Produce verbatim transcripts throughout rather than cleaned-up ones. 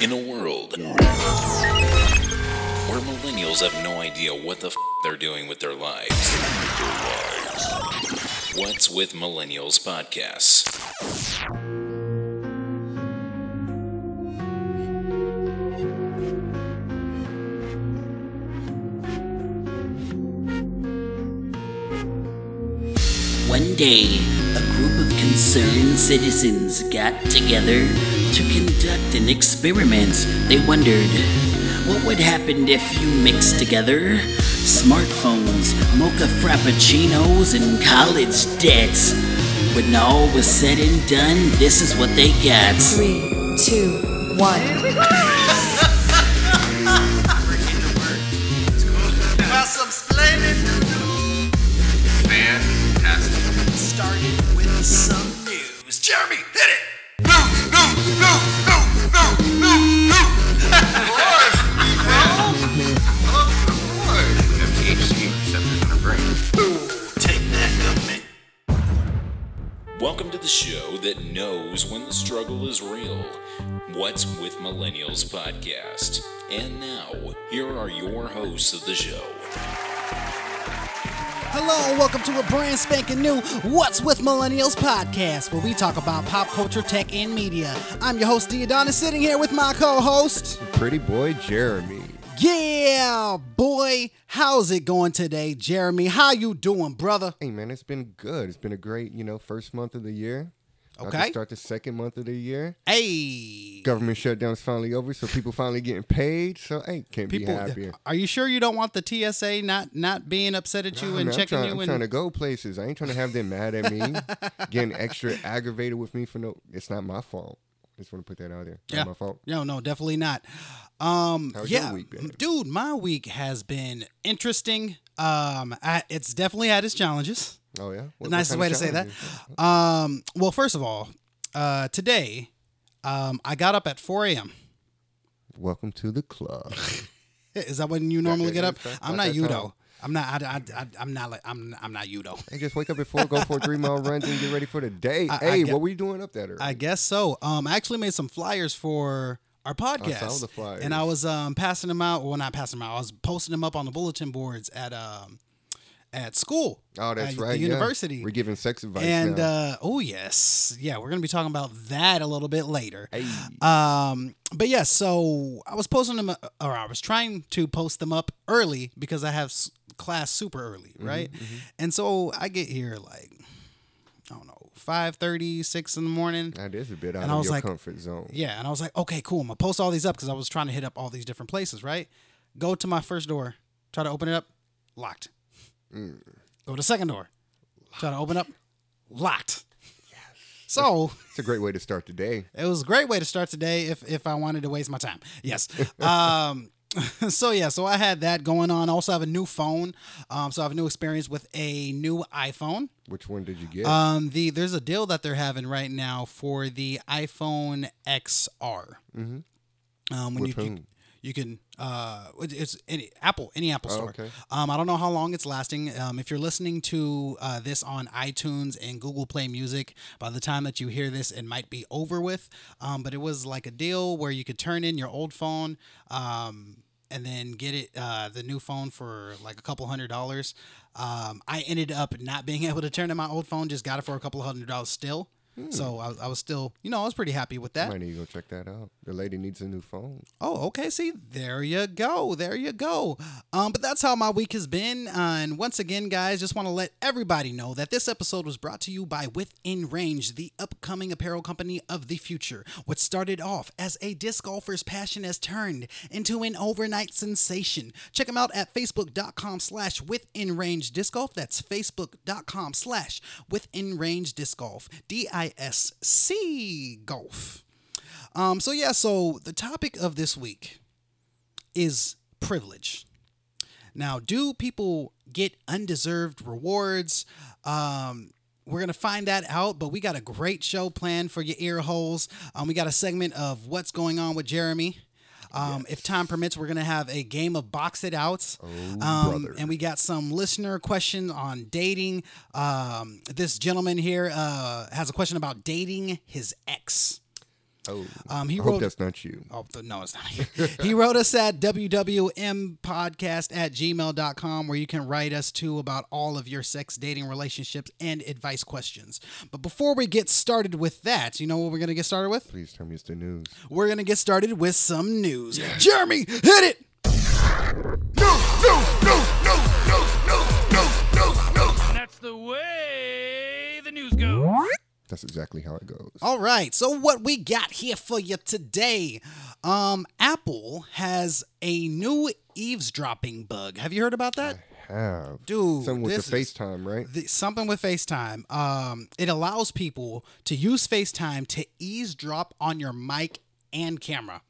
In a world where millennials have no idea what the f*** they're doing with their lives, What's With Millennials podcasts. One day, a group of concerned citizens got together to conduct an experiment. They wondered, what would happen if you mixed together smartphones, mocha frappuccinos, and college debts? When all was said and done, this is what they got. Three, two, one. Here we go! We're getting to work. Let's go. About some splendid news. Fantastic. Started with some news. Jeremy, hit it! Welcome to the show that knows when the struggle is real, What's With Millennials podcast. And now, here are your hosts of the show. Hello, welcome to a brand spanking new What's With Millennials podcast, where we talk about pop culture, tech, and media. I'm your host, Diodonis, sitting here with my co-host, Pretty Boy Jeremy. Yeah, boy, how's it going today, Jeremy? How you doing, brother? Hey, man, it's been good. It's been a great, you know, first month of the year. Okay. About to start the second month of the year. Hey. Government shutdown is finally over, so people finally getting paid. So, hey, can't people, be happier. Are you sure you don't want the T S A not, not being upset at you no, and man, checking I'm trying, you? I'm and... trying to go places. I ain't trying to have them mad at me, getting extra aggravated with me for no... It's not my fault. Just want to put that out there. Yeah. Not my fault. No, no, definitely not. Um, How's yeah, your week been? Dude, my week has been interesting. Um, I, it's definitely had its challenges. Oh, yeah? What, the nicest way to say that. Um, well, first of all, uh, today, um, I got up at four a.m. Welcome to the club. Is that when you normally get up? I'm not you, though. I'm not. I, I, I, I'm not like. I'm. I'm not you though. Hey, just wake up at four, go for a three mile run, then get ready for the day. I, hey, I guess, what were you doing up that early? I guess so. Um, I actually made some flyers for our podcast. I saw the flyers, and I was um passing them out. Well, not passing them out. I was posting them up on the bulletin boards at um at school. Oh, that's at right. The university. Yeah. We're giving sex advice. And now. Uh, oh yes, yeah. We're gonna be talking about that a little bit later. Hey. Um, but yeah. So I was posting them, or I was trying to post them up early because I have class super early, right? Mm-hmm, mm-hmm. And so I get here like, I don't know, five thirty, six in the morning. That is a bit out and of your like, comfort zone. Yeah, and I was like, okay, cool. I'm going to post all these up because I was trying to hit up all these different places, right? Go to my first door, try to open it up, locked. Mm. Go to the second door, locked. Try to open up, locked. Yes. So it's a great way to start the day. It was a great way to start the day if, if I wanted to waste my time. Yes. Um... So, yeah, so I had that going on. I also have a new phone. Um, so I have a new experience with a new iPhone. Which one did you get? Um, the There's a deal that they're having right now for the iPhone X R. Mm-hmm. Um, when With you, whom? You, you can, uh, it's any Apple, any Apple store. Oh, okay. Um, I don't know how long it's lasting. Um, if you're listening to uh, this on iTunes and Google Play Music, by the time that you hear this, it might be over with. Um, but it was like a deal where you could turn in your old phone, um, and then get it uh, the new phone for like a couple hundred dollars. Um, I ended up not being able to turn in my old phone, just got it for a couple hundred dollars still. Mm. So I, I was still, you know, I was pretty happy with that. I might need to go check that out. The lady needs a new phone. Oh, okay. See, there you go. There you go. Um, but that's how my week has been. Uh, and once again, guys, just want to let everybody know that this episode was brought to you by Within Range, the upcoming apparel company of the future. What started off as a disc golfer's passion has turned into an overnight sensation. Check them out at facebook.com slash within range disc golf. That's facebook.com slash within range disc golf. D I I S C golf. Um, so yeah, so the topic of this week is privilege. Now, do people get undeserved rewards? Um, we're going to find that out, but we got a great show planned for your ear holes. Um, we got a segment of what's going on with Jeremy. Um, yes. If time permits, we're going to have a game of Box It Out. Oh, um, and we got some listener questions on dating. Um, this gentleman here uh, has a question about dating his ex. Oh, um, he I wrote, hope that's not you. Oh, no, it's not you. He wrote us at w w m podcast at gmail dot com, where you can write us, too, about all of your sex, dating, relationships, and advice questions. But before we get started with that, you know what we're going to get started with? Please tell me it's the news. We're going to get started with some news. Yes. Jeremy, hit it! No, no, no, no, no, no, no, no, no. That's the way the news goes. That's exactly how it goes. All right. So what we got here for you today, um, Apple has a new eavesdropping bug. Have you heard about that? I have. Dude. Something with the FaceTime, right? The, something with FaceTime. Um, it allows people to use FaceTime to eavesdrop on your mic and camera.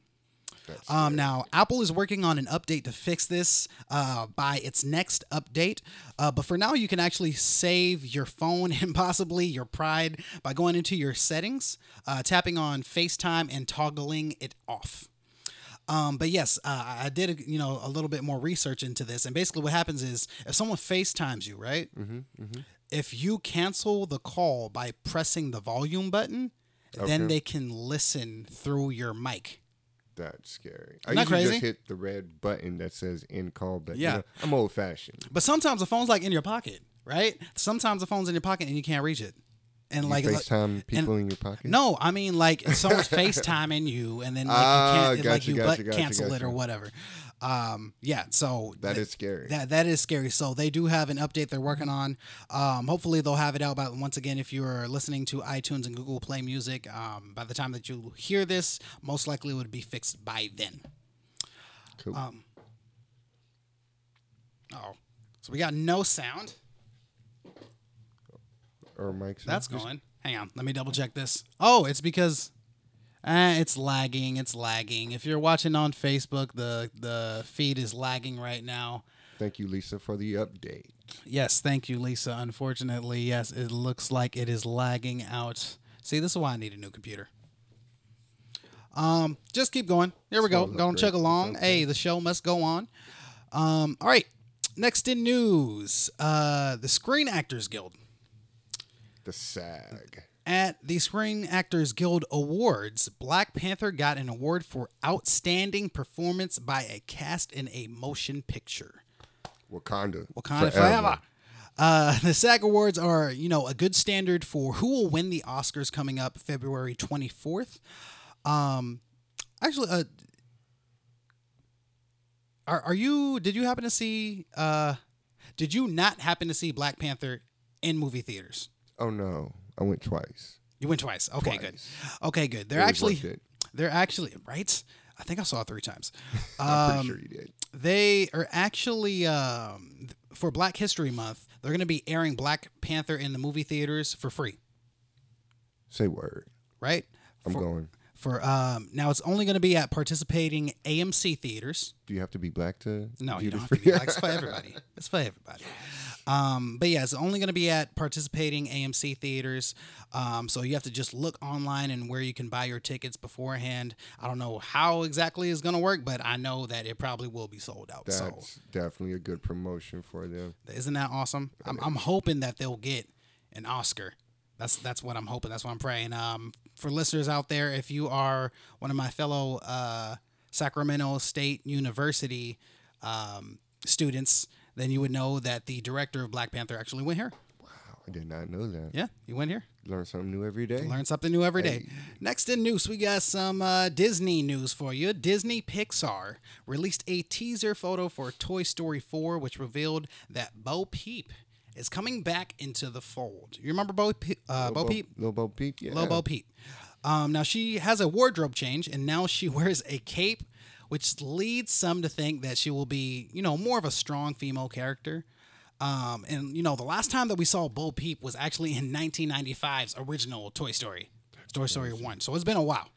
Um, now, Apple is working on an update to fix this uh, by its next update. Uh, but for now, you can actually save your phone and possibly your pride by going into your settings, uh, tapping on FaceTime and toggling it off. Um, but yes, uh, I did, you know, a little bit more research into this. And basically what happens is if someone FaceTimes you, right? Mm-hmm, mm-hmm. If you cancel the call by pressing the volume button, okay, then they can listen through your mic. That's scary. Isn't I usually crazy? Just hit the red button that says end call, but yeah, you know, I'm old fashioned. But sometimes the phone's like in your pocket, right? Sometimes the phone's in your pocket and you can't reach it. And you like FaceTime like, people and, in your pocket? No, I mean like someone's FaceTiming you and then like ah, you can't like you, you but gotcha, cancel gotcha. it or whatever. Um, yeah, so that th- is scary. That that is scary. So they do have an update they're working on. Um, hopefully they'll have it out. But once again, if you are listening to iTunes and Google Play Music, um, by the time that you hear this, most likely it would be fixed by then. Cool. Um, oh, so we got no sound. Or mics. That's going. Hang on, let me double check this. Oh, it's because. Uh, it's lagging. It's lagging. If you're watching on Facebook, the, the feed is lagging right now. Thank you, Lisa, for the update. Yes, thank you, Lisa. Unfortunately, yes, it looks like it is lagging out. See, this is why I need a new computer. Um, just keep going. Here we go. Going to chug along. Okay. Hey, the show must go on. Um, all right. Next in news, uh, the Screen Actors Guild. The SAG. At the Screen Actors Guild Awards, Black Panther got an award for Outstanding Performance by a Cast in a Motion Picture. Wakanda. Wakanda forever. forever. Uh, the SAG Awards are, you know, a good standard for who will win the Oscars coming up February twenty-fourth. Um, actually, uh, are are you? Did you happen to see? Uh, did you not happen to see Black Panther in movie theaters? Oh no. I went twice. You went twice. Okay, twice. good. Okay, good. They're it actually, they're actually right. I think I saw it three times. Um, I'm pretty sure you did. They are actually um, for Black History Month. They're going to be airing Black Panther in the movie theaters for free. Say word. Right. I'm for, going for um, now. It's only going to be at participating A M C theaters. Do you have to be black to? No, you don't have to be black. It's for everybody. It's for everybody. Um, but yeah, it's only going to be at participating A M C theaters. Um, so you have to just look online and where you can buy your tickets beforehand. I don't know how exactly it's going to work, but I know that it probably will be sold out. That's so. Definitely a good promotion for them. Isn't that awesome? That I'm, I'm hoping that they'll get an Oscar. That's that's what I'm hoping. That's what I'm praying. Um, for listeners out there, if you are one of my fellow uh, Sacramento State University um, students, then you would know that the director of Black Panther actually went here. Wow, I did not know that. Yeah, you went here. Learn something new every day. Learn something new every hey. day. Next in news, we got some uh, Disney news for you. Disney Pixar released a teaser photo for Toy Story four, which revealed that Bo Peep is coming back into the fold. You remember Bo, Pe- uh, Bo, Bo Peep? Little Bo Peep, yeah. Little Bo Peep. Um, now, she has a wardrobe change, and now she wears a cape, which leads some to think that she will be, you know, more of a strong female character. Um, and, you know, the last time that we saw Bo Peep was actually in nineteen ninety-five's original Toy Story, Toy Story one. So it's been a while.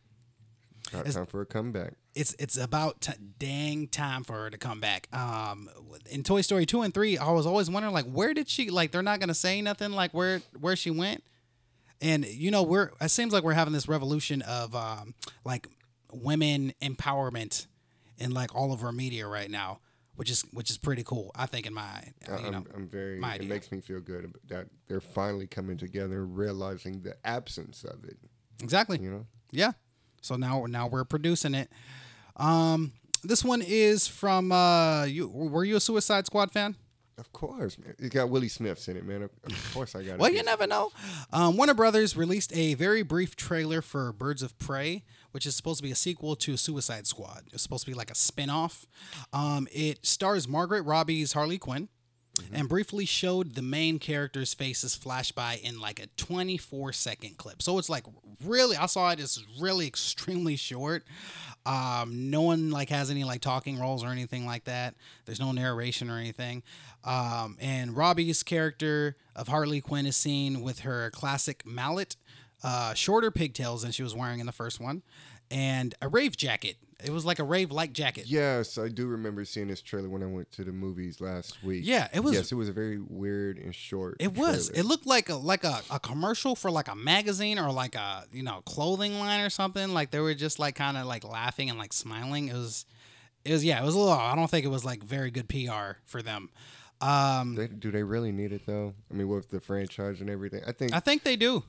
Got it's, time for a comeback. It's it's about t- dang time for her to come back. Um, in Toy Story two and three, I was always wondering, like, where did she, like, they're not going to say nothing, like, where where she went. And, you know, we're it seems like we're having this revolution of, um, like, women empowerment in like all of our media right now, which is which is pretty cool, I think. In my, you I'm, know, I'm very. My it idea. makes me feel good that they're finally coming together, realizing the absence of it. Exactly. You know. Yeah. So now, now we're producing it. Um, this one is from, uh, you, were you a Suicide Squad fan? Of course, man. It got Willie Smiths in it, man. Of course I got it. Well, you never know. Um, Warner Brothers released a very brief trailer for Birds of Prey, which is supposed to be a sequel to Suicide Squad. It's supposed to be like a spinoff. Um, it stars Margaret Robbie's Harley Quinn, mm-hmm. and briefly showed the main character's faces flash by in like a twenty-four second clip. So it's like really, I saw it as really extremely short. Um, no one like has any like talking roles or anything like that. There's no narration or anything. Um, and Robbie's character of Harley Quinn is seen with her classic mallet, uh, shorter pigtails than she was wearing in the first one, and a rave jacket. It was like a rave-like jacket. Yes, I do remember seeing this trailer when I went to the movies last week. Yeah, it was. Yes, it was a very weird and short. It was. Trailer. It looked like a like a, a commercial for like a magazine or like a you know clothing line or something. Like they were just like kind of like laughing and like smiling. It was, it was yeah. It was a little. I don't think it was like very good P R for them. Um, they, do they really need it though? I mean, with the franchise and everything, I think. I think they do.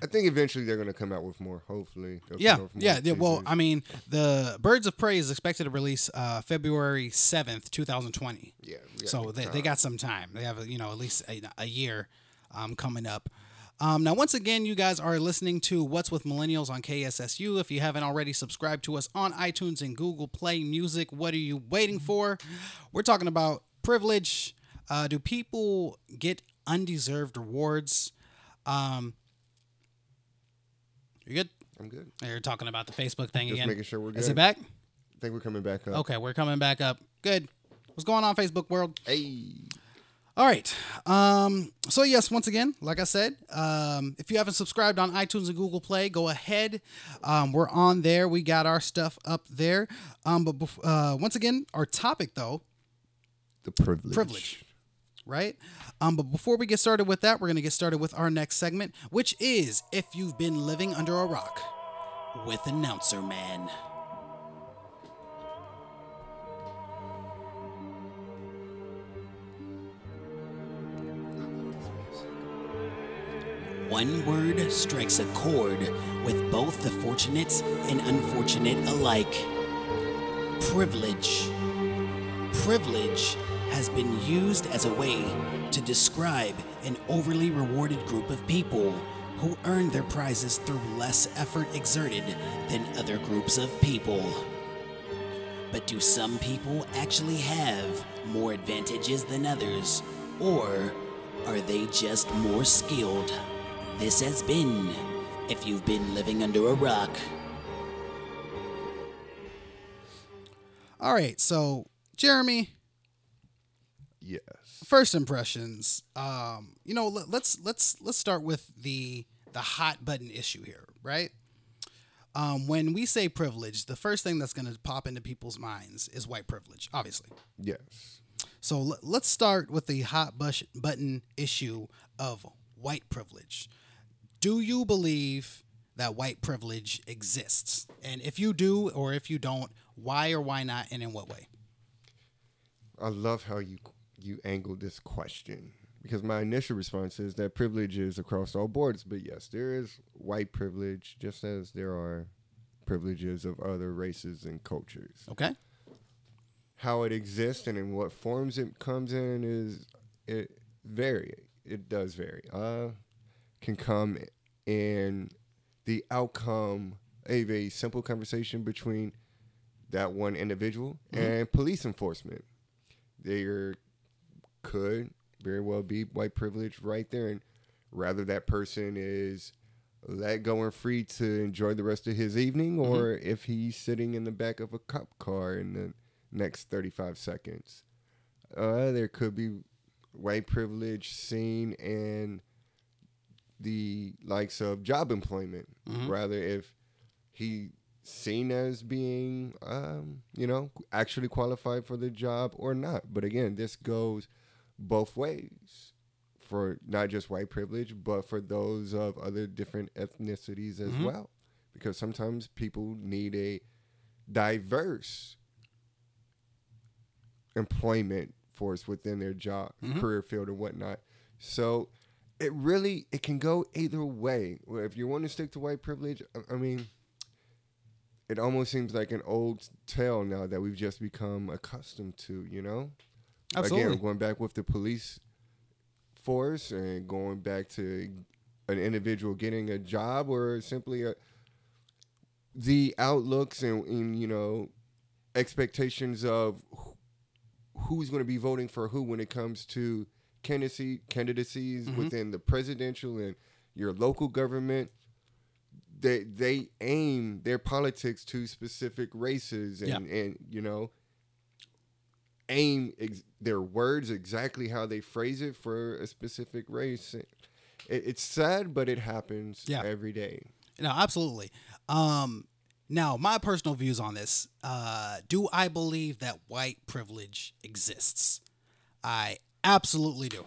I think eventually they're going to come out with more, hopefully. Yeah, yeah. yeah well, I mean, the Birds of Prey is expected to release uh, February seventh, twenty twenty. Yeah. So they, they got some time. They have, you know, at least a, a year um, coming up. Um, now, once again, you guys are listening to What's With Millennials on K S S U. If you haven't already subscribed to us on iTunes and Google Play Music, what are you waiting for? We're talking about privilege. Uh, do people get undeserved rewards? Um You good? I'm good. You're talking about the Facebook thing Just again. Just making sure we're good. Is it back? I think we're coming back up. Okay, we're coming back up. Good. What's going on, Facebook world? Hey. All right. Um, so, yes, once again, like I said, um, if you haven't subscribed on iTunes and Google Play, go ahead. Um, we're on there. We got our stuff up there. Um, but bef- uh, once again, our topic, though. The privilege. Privilege. Right? Um, but before we get started with that, we're going to get started with our next segment, which is If You've Been Living Under a Rock with Announcer Man. One word strikes a chord with both the fortunates and unfortunate alike. Privilege. Privilege has been used as a way to describe an overly rewarded group of people who earn their prizes through less effort exerted than other groups of people. But do some people actually have more advantages than others, or are they just more skilled? This has been If You've Been Living Under a Rock. All right, so Jeremy. Yes. First impressions. Um, you know, let, let's let's let's start with the the hot button issue here, right? Um, when we say privilege, the first thing that's going to pop into people's minds is white privilege, obviously. Yes. So l- let's start with the hot bush- button issue of white privilege. Do you believe that white privilege exists? And if you do, or if you don't, why or why not, and in what way? I love how you. you angled this question, because my initial response is that privilege is across all boards, but yes, there is white privilege just as there are privileges of other races and cultures. Okay. How it exists and in what forms it comes in is it vary. It does vary. Uh, can come in the outcome of a simple conversation between that one individual, mm-hmm. and police enforcement. They're could very well be white privilege right there, and rather that person is let go and free to enjoy the rest of his evening, or mm-hmm. if he's sitting in the back of a cop car in the next thirty-five seconds. Uh, there could be white privilege seen in the likes of job employment, mm-hmm. rather if he seen as being um, you know actually qualified for the job or not. But again, this goes both ways for not just white privilege, but for those of other different ethnicities as mm-hmm. well. Because sometimes people need a diverse employment force within their job, mm-hmm. career field, and whatnot. So it really, it can go either way. If you want to stick to white privilege, I, I mean, it almost seems like an old tale now that we've just become accustomed to, you know? Absolutely. Again, going back with the police force and going back to an individual getting a job or simply a, the outlooks and, and, you know, expectations of who's going to be voting for who when it comes to candidacy, candidacies mm-hmm. within the presidential and your local government. They they aim their politics to specific races and, yeah. and you know, aim ex- their words exactly how they phrase it for a specific race. It, it's sad, but it happens yeah. every day. No, absolutely. Um, now, my personal views on this. Uh, do I believe that white privilege exists? I absolutely do.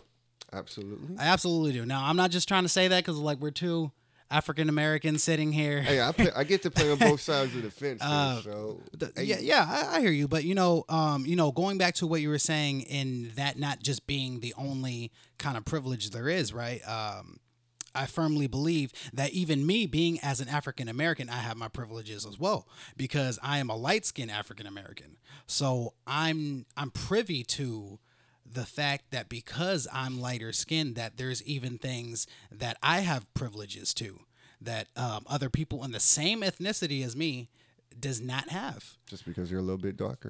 Absolutely. I absolutely do. Now, I'm not just trying to say that because, like, we're two African Americans sitting here. Hey, I, play, I get to play on both sides of the fence. Uh, so the, hey. Yeah, yeah, I, I hear you. But, you know, um, you know, going back to what you were saying in that not just being the only kind of privilege there is, right? Um, I firmly believe that even me being as an African American, I have my privileges as well because I am a light-skinned African American. So I'm I'm privy to the fact that because I'm lighter skinned, that there's even things that I have privileges to that um, other people in the same ethnicity as me does not have. Just because you're a little bit darker,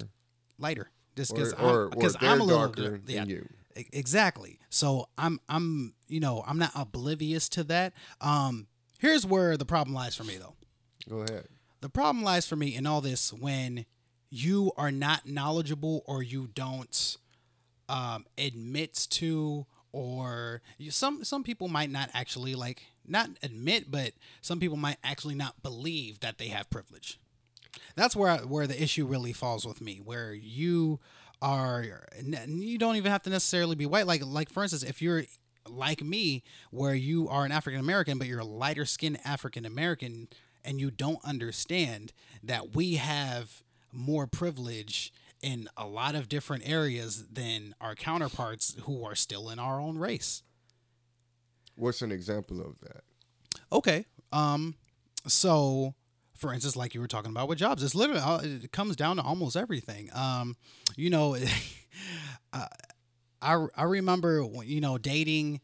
lighter, just because I'm, because I'm a little darker d- yeah. than you. Exactly. So I'm, I'm, you know, I'm not oblivious to that. Um, here's where the problem lies for me, though. Go ahead. The problem lies for me in all this when you are not knowledgeable or you don't. Um, admits to, or you, some some people might not actually like not admit, but some people might actually not believe that they have privilege. That's where I, where the issue really falls with me, where you are you don't even have to necessarily be white. Like like for instance, if you're like me, where you are an African American, but you're a lighter skinned African American, and you don't understand that we have more privilege in a lot of different areas than our counterparts who are still in our own race. What's an example of that? Okay. Um, so for instance, like you were talking about with jobs, it's literally, it comes down to almost everything. Um, you know, I, I remember, you know, dating,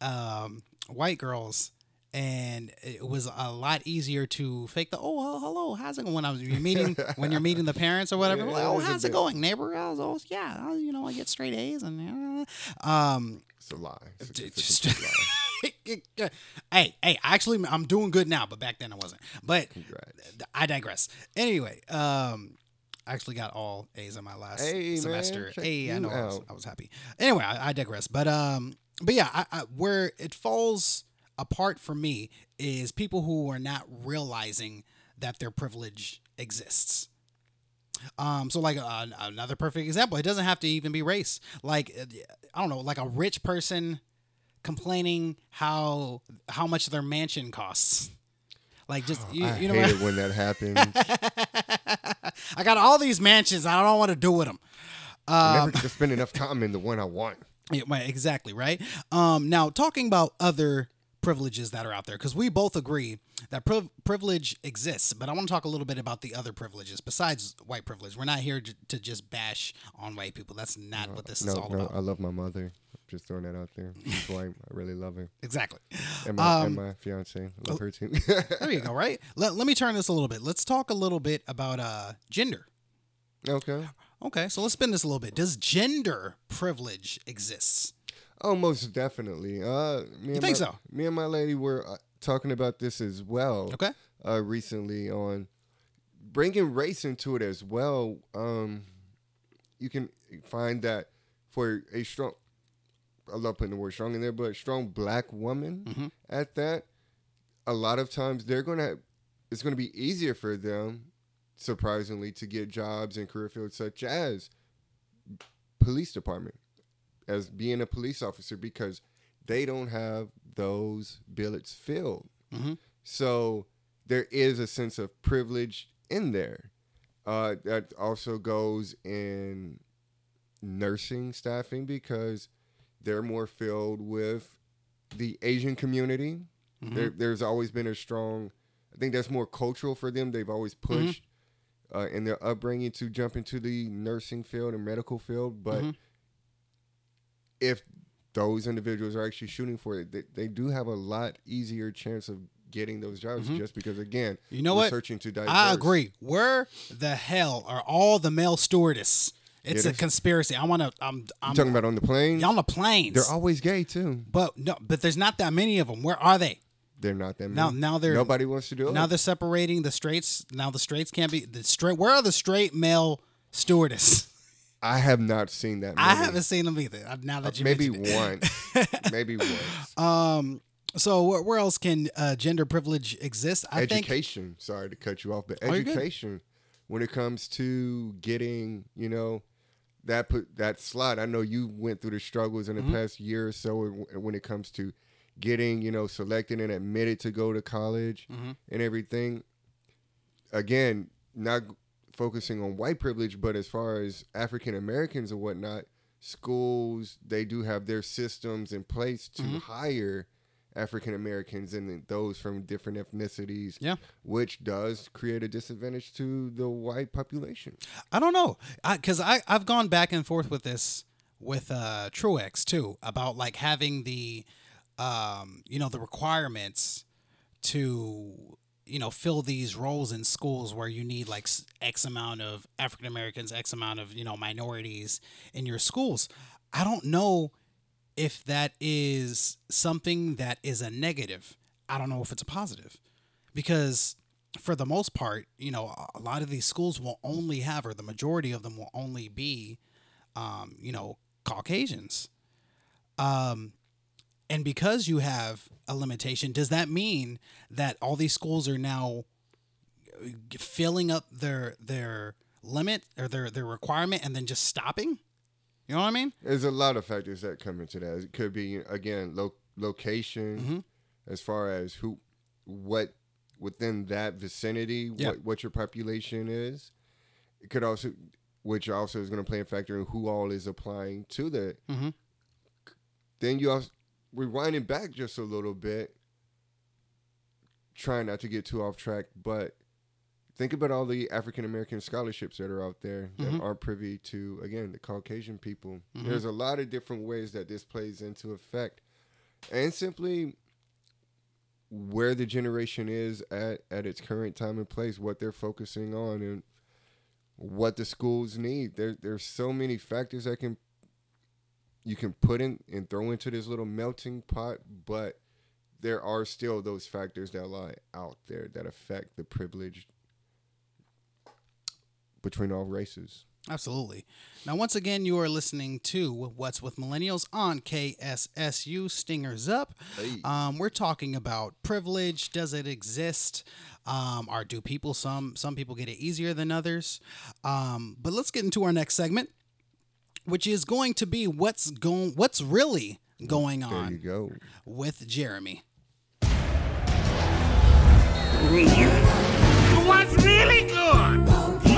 um, white girls, and it was a lot easier to fake the oh hello how's it going when I was you're meeting when you're meeting the parents or whatever yeah, like, oh how's it going neighbor I was oh yeah I, you know I get straight A's and um it's a lie, it's a, it's a lie. hey hey actually I'm doing good now but back then I wasn't but Congrats. I digress anyway um I actually got all A's in my last hey, semester man, hey I know I was, I was happy anyway I, I digress but um but yeah I, I, where it falls apart for me is people who are not realizing that their privilege exists. Um, so like uh, another perfect example, it doesn't have to even be race. Like, I don't know, like a rich person complaining how, how much their mansion costs. Like just, you, I you know, hate it when that happens. I got all these mansions. I don't want to do with them. Um, I never just spend enough time in the one I want. Yeah, exactly. Right. Um, now talking about other privileges that are out there because we both agree that priv- privilege exists, but I want to talk a little bit about the other privileges besides white privilege. We're not here to, to just bash on white people. That's not no, what this no, is all no, about. I love my mother. Just throwing that out there. She's white. I really love her. Exactly. And my, um, and my fiance. I love her too. There you go. Right. Let, let me turn this a little bit. Let's talk a little bit about uh gender. Okay. Okay. So let's spin this a little bit. Does gender privilege exist? Oh, most definitely. Uh, me you think my, so? Me and my lady were uh, talking about this as well. Okay. Uh, recently on bringing race into it as well. Um, you can find that for a strong, I love putting the word strong in there, but a strong black woman mm-hmm. at that, a lot of times they're going to, it's going to be easier for them, surprisingly, to get jobs in career fields such as police department. As being a police officer because they don't have those billets filled. Mm-hmm. So there is a sense of privilege in there. Uh, that also goes in nursing staffing because they're more filled with the Asian community. Mm-hmm. There, there's always been a strong, I think that's more cultural for them. They've always pushed uh, in their upbringing to jump into the nursing field and medical field. But mm-hmm. if those individuals are actually shooting for it, they, they do have a lot easier chance of getting those jobs mm-hmm. just because, again, you know we're what? Searching to diverse. I agree. Where the hell are all the male stewardesses? It's a conspiracy. I want to. I'm, I'm talking about on the planes. On the planes, they're always gay too. But no, but there's not that many of them. Where are they? They're not that many. Now, now they're nobody wants to do it. Now they're separating the straights. Now the straights can't be the straight. Where are the straight male stewardess? I have not seen that. Movie. I haven't seen them either. Now that you uh, maybe one, maybe one. Um. So where, where else can uh, gender privilege exist? I education. Think, sorry to cut you off, but education. When it comes to getting, you know, that put that slot. I know you went through the struggles in the mm-hmm. past year or so when it comes to getting, you know, selected and admitted to go to college mm-hmm. and everything. Again, not focusing on white privilege, but as far as African Americans and whatnot, schools, they do have their systems in place to mm-hmm. hire African Americans and those from different ethnicities, yeah. which does create a disadvantage to the white population. I don't know, because I, I, I've gone back and forth with this with uh, Truex too about like having the, um, you know, the requirements to, you know, fill these roles in schools where you need like X amount of African Americans, X amount of, you know, minorities in your schools. I don't know if that is something that is a negative. I don't know if it's a positive, because for the most part, you know, a lot of these schools will only have, or the majority of them will only be, um, you know, Caucasians. Um, and because you have a limitation, does that mean that all these schools are now filling up their, their limit or their, their requirement and then just stopping? You know what I mean? There's a lot of factors that come into that. It could be, again, lo- location, mm-hmm. as far as who, what within that vicinity, yeah. what, what your population is. It could also, which also is going to play a factor in who all is applying to that. Mm-hmm. Then you also, rewinding back just a little bit, trying not to get too off track, but think about all the African American scholarships that are out there that mm-hmm. are privy to, again, the Caucasian people. Mm-hmm. There's a lot of different ways that this plays into effect, and simply where the generation is at, at its current time and place, what they're focusing on, and what the schools need. There, there's so many factors that can you can put in and throw into this little melting pot, but there are still those factors that lie out there that affect the privileged between all races. Absolutely. Now, once again, you are listening to What's With Millennials on K S S U. Stingers up. Hey. Um, we're talking about privilege. Does it exist? Um, or do people, some, some people get it easier than others? Um, but let's get into our next segment, which is going to be what's going, what's really going on there you go. With Jeremy. What's really good?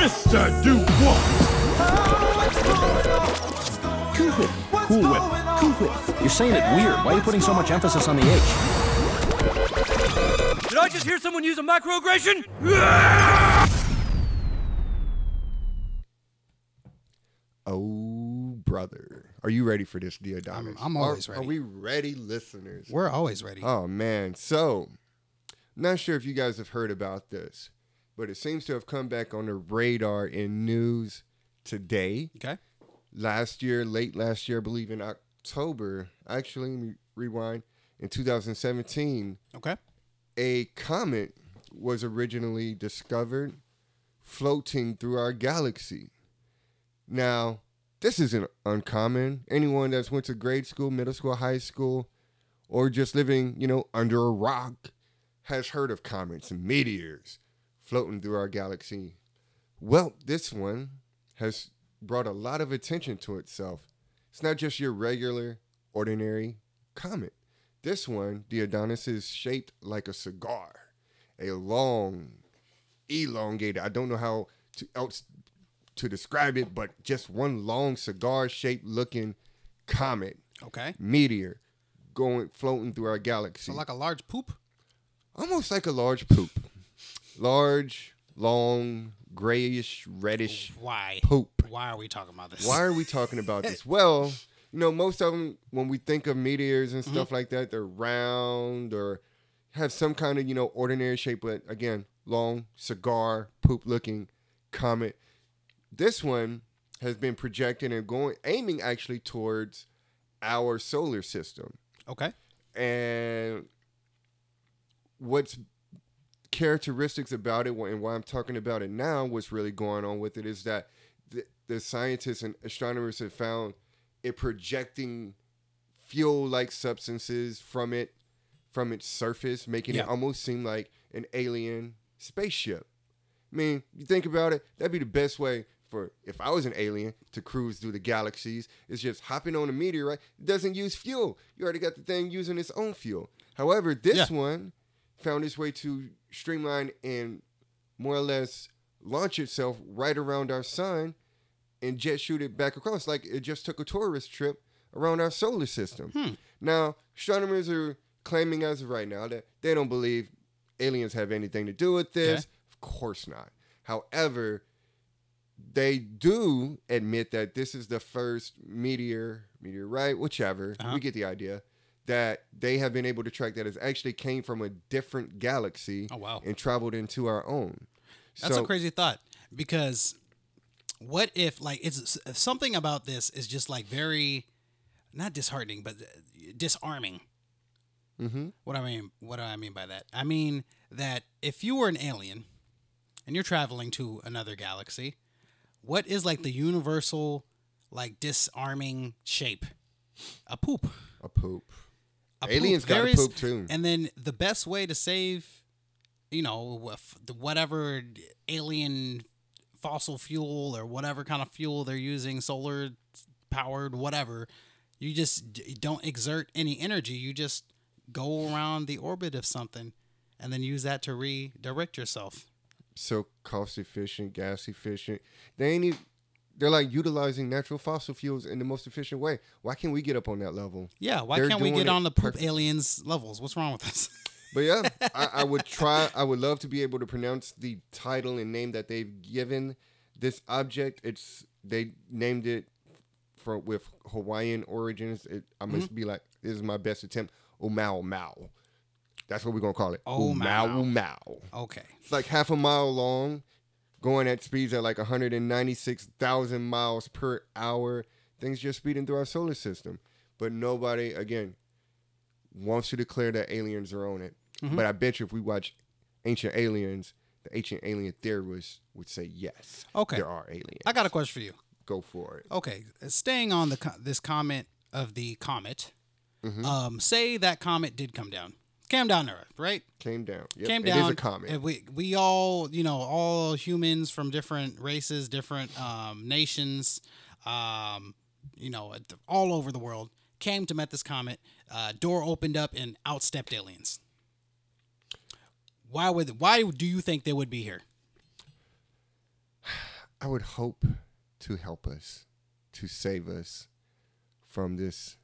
Mister Do What? Oh, what's going on? What's going on? Cool whip. What's cool whip. Cool whip. You're saying it weird. Why are you putting so much emphasis on the H? Did I just hear someone use a microaggression? Oh, brother. Are you ready for this, Diodamus? I'm, I'm always are, ready. Are we ready, listeners? We're always ready. Oh, man. So, not sure if you guys have heard about this, but it seems to have come back on the radar in news today. Okay. Last year, late last year, I believe in October, actually, let me rewind, in two thousand seventeen, okay, a comet was originally discovered floating through our galaxy. Now, this isn't uncommon. Anyone that's went to grade school, middle school, high school, or just living, you know, under a rock has heard of comets and meteors floating through our galaxy. Well, this one has brought a lot of attention to itself. It's not just your regular, ordinary comet. This one, Diodamus, is shaped like a cigar. A long, elongated, I don't know how to else to describe it, but just one long cigar-shaped looking comet. Okay. Meteor going floating through our galaxy. So like a large poop? Almost like a large poop. Large, long, grayish, reddish Why? poop. Why are we talking about this? Why are we talking about this? Well, you know, most of them, when we think of meteors and stuff mm-hmm. like that, they're round or have some kind of, you know, ordinary shape. But again, long, cigar, poop-looking comet. This one has been projected and going, aiming actually towards our solar system. Okay. And what's characteristics about it and why I'm talking about it now, what's really going on with it is that the, the scientists and astronomers have found it projecting fuel-like substances from it, from its surface, making yeah. it almost seem like an alien spaceship. I mean, you think about it, that'd be the best way for, if I was an alien, to cruise through the galaxies, is just hopping on a meteorite. It doesn't use fuel. You already got the thing using its own fuel. However, this yeah. one found its way to streamline and more or less launch itself right around our sun and jet shoot it back across. Like it just took a tourist trip around our solar system. Hmm. Now, astronomers are claiming as of right now that they don't believe aliens have anything to do with this. Yeah. Of course not. However, they do admit that this is the first meteor, meteorite, whichever, uh-huh. we get the idea, that they have been able to track that has actually came from a different galaxy oh, wow. and traveled into our own. That's so, a crazy thought, because what if, like, it's something about this is just like very, not disheartening, but disarming. Mm-hmm. What I mean, what do I mean by that? I mean that if you were an alien and you're traveling to another galaxy, what is like the universal, like disarming shape? A poop. A poop. A Aliens got to poop too. And then the best way to save, you know, whatever alien fossil fuel or whatever kind of fuel they're using, solar powered, whatever, you just d- don't exert any energy. You just go around the orbit of something and then use that to redirect yourself. So cost efficient, gas efficient. They ain't even, they're like utilizing natural fossil fuels in the most efficient way. Why can't we get up on that level? Yeah, why they're can't we get on the poop perfect. aliens levels? What's wrong with us? But yeah, I, I would try. I would love to be able to pronounce the title and name that they've given this object. It's they named it for with Hawaiian origins. It, I must mm-hmm. be like, this is my best attempt. Omauamau. That's what we're gonna call it. Omauamau. Okay. It's like half a mile long, going at speeds at like one hundred ninety-six thousand miles per hour. Things just speeding through our solar system, but nobody again wants to declare that aliens are on it. Mm-hmm. But I bet you, if we watch Ancient Aliens, the ancient alien theorists would say yes. Okay. There are aliens. I got a question for you. Go for it. Okay. Staying on the co- this comment of the comet. Mm-hmm. Um, say that comet did come down. Came down to Earth, right? Came down. Yep. Came down. It is a comet. We, we all, you know, all humans from different races, different um, nations, um, you know, all over the world, came to met this comet. Uh, door opened up and out stepped aliens. Why would? Why do you think they would be here? I would hope to help us, to save us from this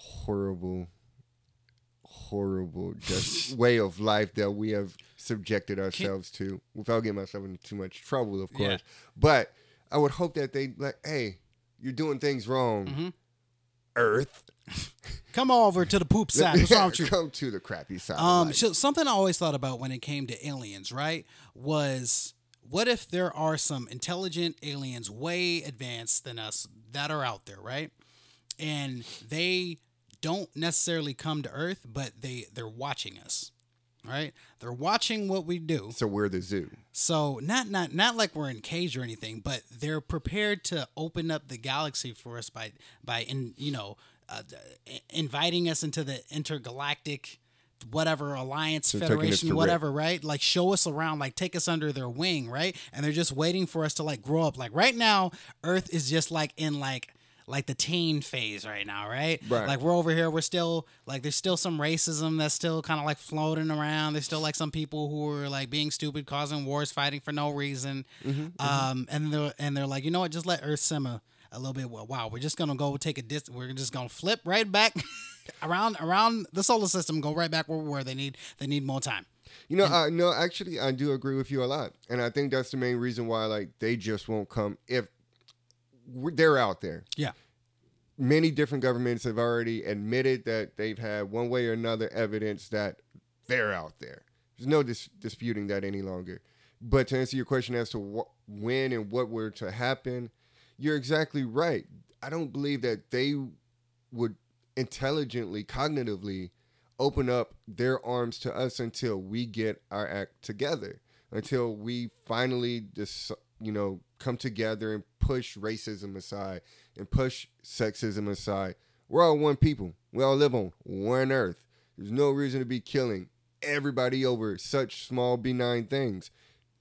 horrible... horrible just way of life that we have subjected ourselves Can- to without getting myself into too much trouble, of course. Yeah. But I would hope that they like, hey, you're doing things wrong. Mm-hmm. Earth. Come over to the poop side. What's wrong with you? Come to the crappy side. Um, so something I always thought about when it came to aliens, right, was what if there are some intelligent aliens way advanced than us that are out there, right? And they don't necessarily come to Earth, but they, they're watching us, right? They're watching what we do. So we're the zoo. So not not not like we're in a cage or anything, but they're prepared to open up the galaxy for us by, by in, you know, uh, inviting us into the intergalactic whatever alliance, so federation, whatever, right? Like show us around, like take us under their wing, right? And they're just waiting for us to like grow up. Like right now, Earth is just like in like... like the teen phase right now, right? Right? Like we're over here, we're still like there's still some racism that's still kind of like floating around. There's still like some people who are like being stupid, causing wars, fighting for no reason. Mm-hmm, um, mm-hmm. and they're and they're like, you know what? Just let Earth simmer a little bit. Well, wow, we're just gonna go take a dis. We're just gonna flip right back around around the solar system, go right back where we were. They need they need more time. You know, and, I, no, actually, I do agree with you a lot. And I think that's the main reason why, like, they just won't come if they're out there. Yeah. Many different governments have already admitted that they've had one way or another evidence that they're out there. There's no dis- disputing that any longer. But to answer your question as to wh- when and what were to happen, you're exactly right. I don't believe that they would intelligently, cognitively open up their arms to us until we get our act together, until we finally dis- you know, come together and push racism aside and push sexism aside. We're all one people. We all live on one earth. There's no reason to be killing everybody over such small, benign things.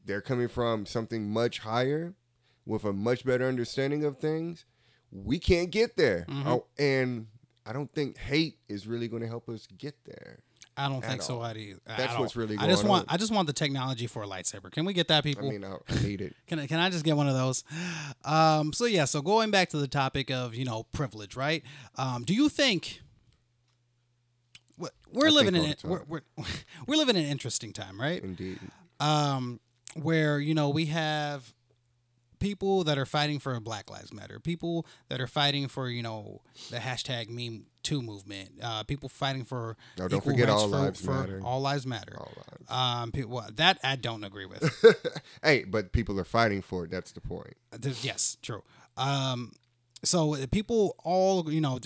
They're coming from something much higher with a much better understanding of things. We can't get there. Mm-hmm. Oh, and I don't think hate is really going to help us get there. I don't think all. so either. That's what's really going on. I just want, on. I just want the technology for a lightsaber. Can we get that, people? I mean, I need it. can I, can I just get one of those? Um, so yeah. So going back to the topic of, you know, privilege, right? Um, do you think we're, we're living in it? We're, we're we're living in an interesting time, right? Indeed. Um, where you know we have people that are fighting for Black Lives Matter, people that are fighting for, you know, the hashtag meme. Two movement, uh, people fighting for no, don't forget all for, lives for matter. All lives matter. All lives. Um, people, well, that I don't agree with. Hey, but people are fighting for it. That's the point. Yes, true. Um, so people, all you know,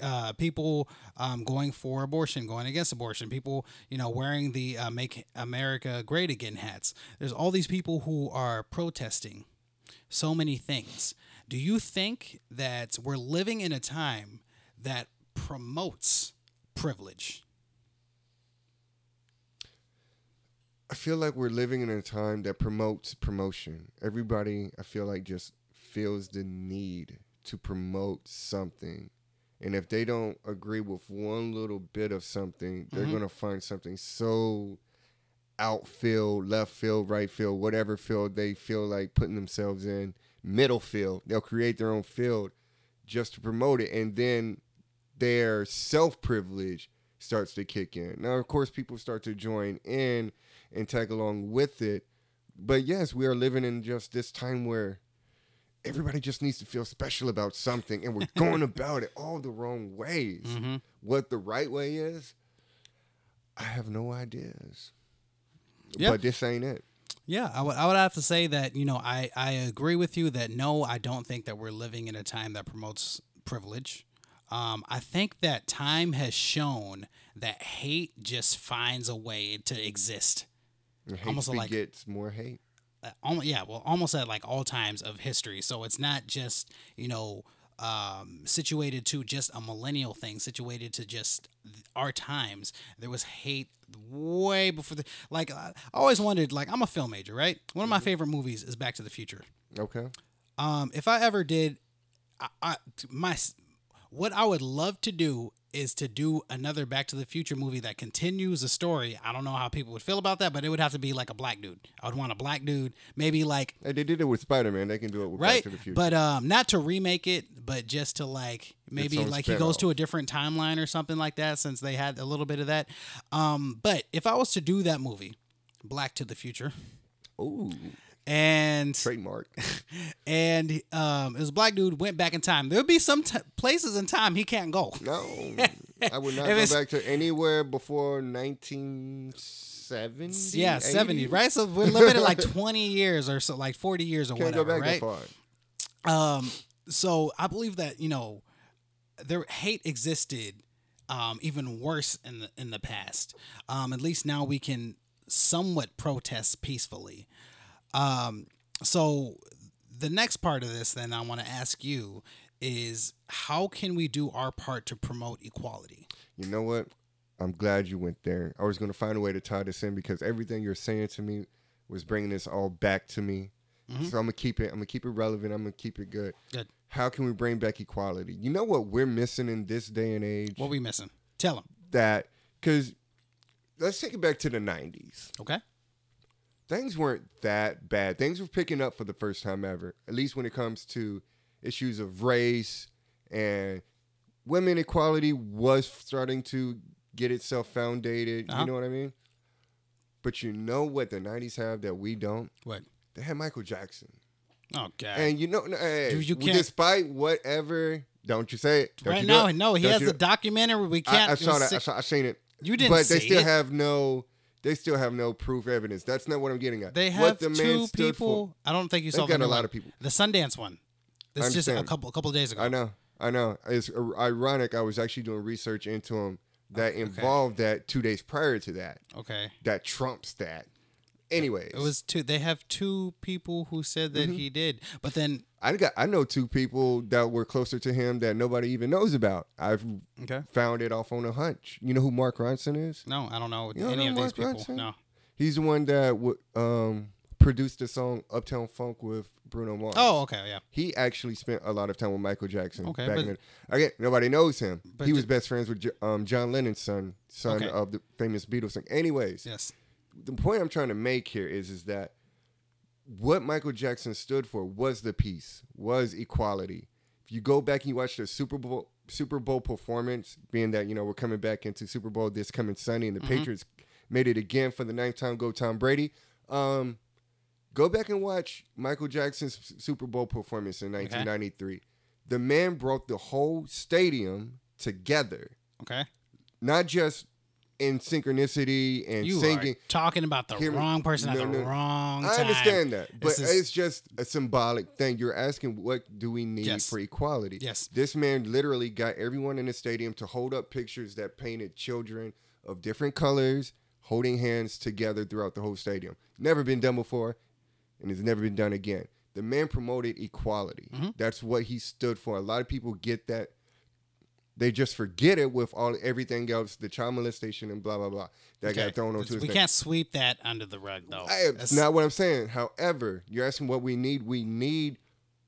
uh, people um, going for abortion, going against abortion, people, you know, wearing the uh, "Make America Great Again" hats. There's all these people who are protesting so many things. Do you think that we're living in a time that promotes privilege? I feel like we're living in a time that promotes promotion. Everybody, I feel like, just feels the need to promote something. And if they don't agree with one little bit of something, they're mm-hmm. going to find something so outfield, left field, right field, whatever field they feel like putting themselves in, middle field. They'll create their own field just to promote it. And then their self-privilege starts to kick in. Now, of course, people start to join in and tag along with it. But yes, we are living in just this time where everybody just needs to feel special about something, and we're going about it all the wrong ways. Mm-hmm. What the right way is, I have no ideas. Yep. But this ain't it. Yeah, I would I would have to say that, you know, I, I agree with you that, no, I don't think that we're living in a time that promotes privilege. Um, I think that time has shown that hate just finds a way to exist. And hate almost begets like, more hate. Uh, almost, yeah, well, almost at like all times of history. So it's not just, you know, um, situated to just a millennial thing, situated to just our times. There was hate way before. The, like, I always wondered, like, I'm a film major, right? One of my favorite movies is Back to the Future. Okay. Um, if I ever did, I, I my... what I would love to do is to do another Back to the Future movie that continues the story. I don't know how people would feel about that, but it would have to be like a black dude. I would want a black dude, maybe like... Hey, they did it with Spider-Man. They can do it with right? Back to the Future. But um, not to remake it, but just to like... Maybe like he goes off to a different timeline or something like that, since they had a little bit of that. Um, but if I was to do that movie, Black to the Future... Ooh... and trademark and um it was a black dude went back in time. There'll be some t- places in time he can't go. No, I would not go back to anywhere before nineteen seventy. Yeah, eighty. seventy, right? So we're limited like twenty years or so, like forty years or can't whatever, go back right? That far. Um so I believe that, you know, their hate existed um even worse in the in the past. Um at least now we can somewhat protest peacefully. Um, so the next part of this, then I want to ask you is how can we do our part to promote equality? You know what? I'm glad you went there. I was going to find a way to tie this in because everything you're saying to me was bringing this all back to me. Mm-hmm. So I'm going to keep it, I'm going to keep it relevant. I'm going to keep it good. Good. How can we bring back equality? You know what we're missing in this day and age? What we missing? Tell them that. Cause let's take it back to the nineties. Okay. Things weren't that bad. Things were picking up for the first time ever, at least when it comes to issues of race, and women equality was starting to get itself foundated. Uh-huh. You know what I mean? But you know what the nineties have that we don't? What? They had Michael Jackson. Oh, God. And you know, hey, dude, you can't, despite whatever, don't you say it. Don't right you now, it. no, he don't has a documentary. We can't. I, I saw that. Sick. I saw, I seen it. You didn't but see it. But they still it. have no... They still have no proof evidence. That's not what I'm getting at. They have what the two people. For. I don't think you They've saw. They got a lot of people. The Sundance one. That's just a couple, a couple of days ago. I know. I know. It's ironic. I was actually doing research into them that okay. involved that two days prior to that. Okay. That trumps that. Anyways, it was two. They have two people who said that mm-hmm. he did, but then I got. I know two people that were closer to him that nobody even knows about. I've okay. found it off on a hunch. You know who Mark Ronson is? No, I don't know you any don't know of Mark these people. Ronson? No, he's the one that w- um, produced the song "Uptown Funk" with Bruno Mars. Oh, okay, yeah. He actually spent a lot of time with Michael Jackson. Okay, back but, in the, again, nobody knows him. He did, was best friends with um, John Lennon's son, son okay. of the famous Beatles singer. Anyways, yes. The point I'm trying to make here is, is that what Michael Jackson stood for was the peace, was equality. If you go back and you watch the Super Bowl Super Bowl performance, being that, you know, we're coming back into Super Bowl this coming Sunday, and the mm-hmm. Patriots made it again for the ninth time, go Tom Brady. Um, go back and watch Michael Jackson's Super Bowl performance in nineteen ninety-three. Okay. The man brought the whole stadium together. Okay. Not just... in synchronicity and you singing. Are talking about the Him, wrong person no, at the no, wrong time. I understand that. But is, it's just a symbolic thing. You're asking, what do we need yes. for equality? Yes. This man literally got everyone in the stadium to hold up pictures that painted children of different colors holding hands together throughout the whole stadium. Never been done before, and it's never been done again. The man promoted equality. Mm-hmm. That's what he stood for. A lot of people get that. They just forget it with all everything else, the child molestation and blah, blah, blah, that okay. got thrown onto his We name. Can't sweep that under the rug, though. I, that's not what I'm saying. However, you're asking what we need. We need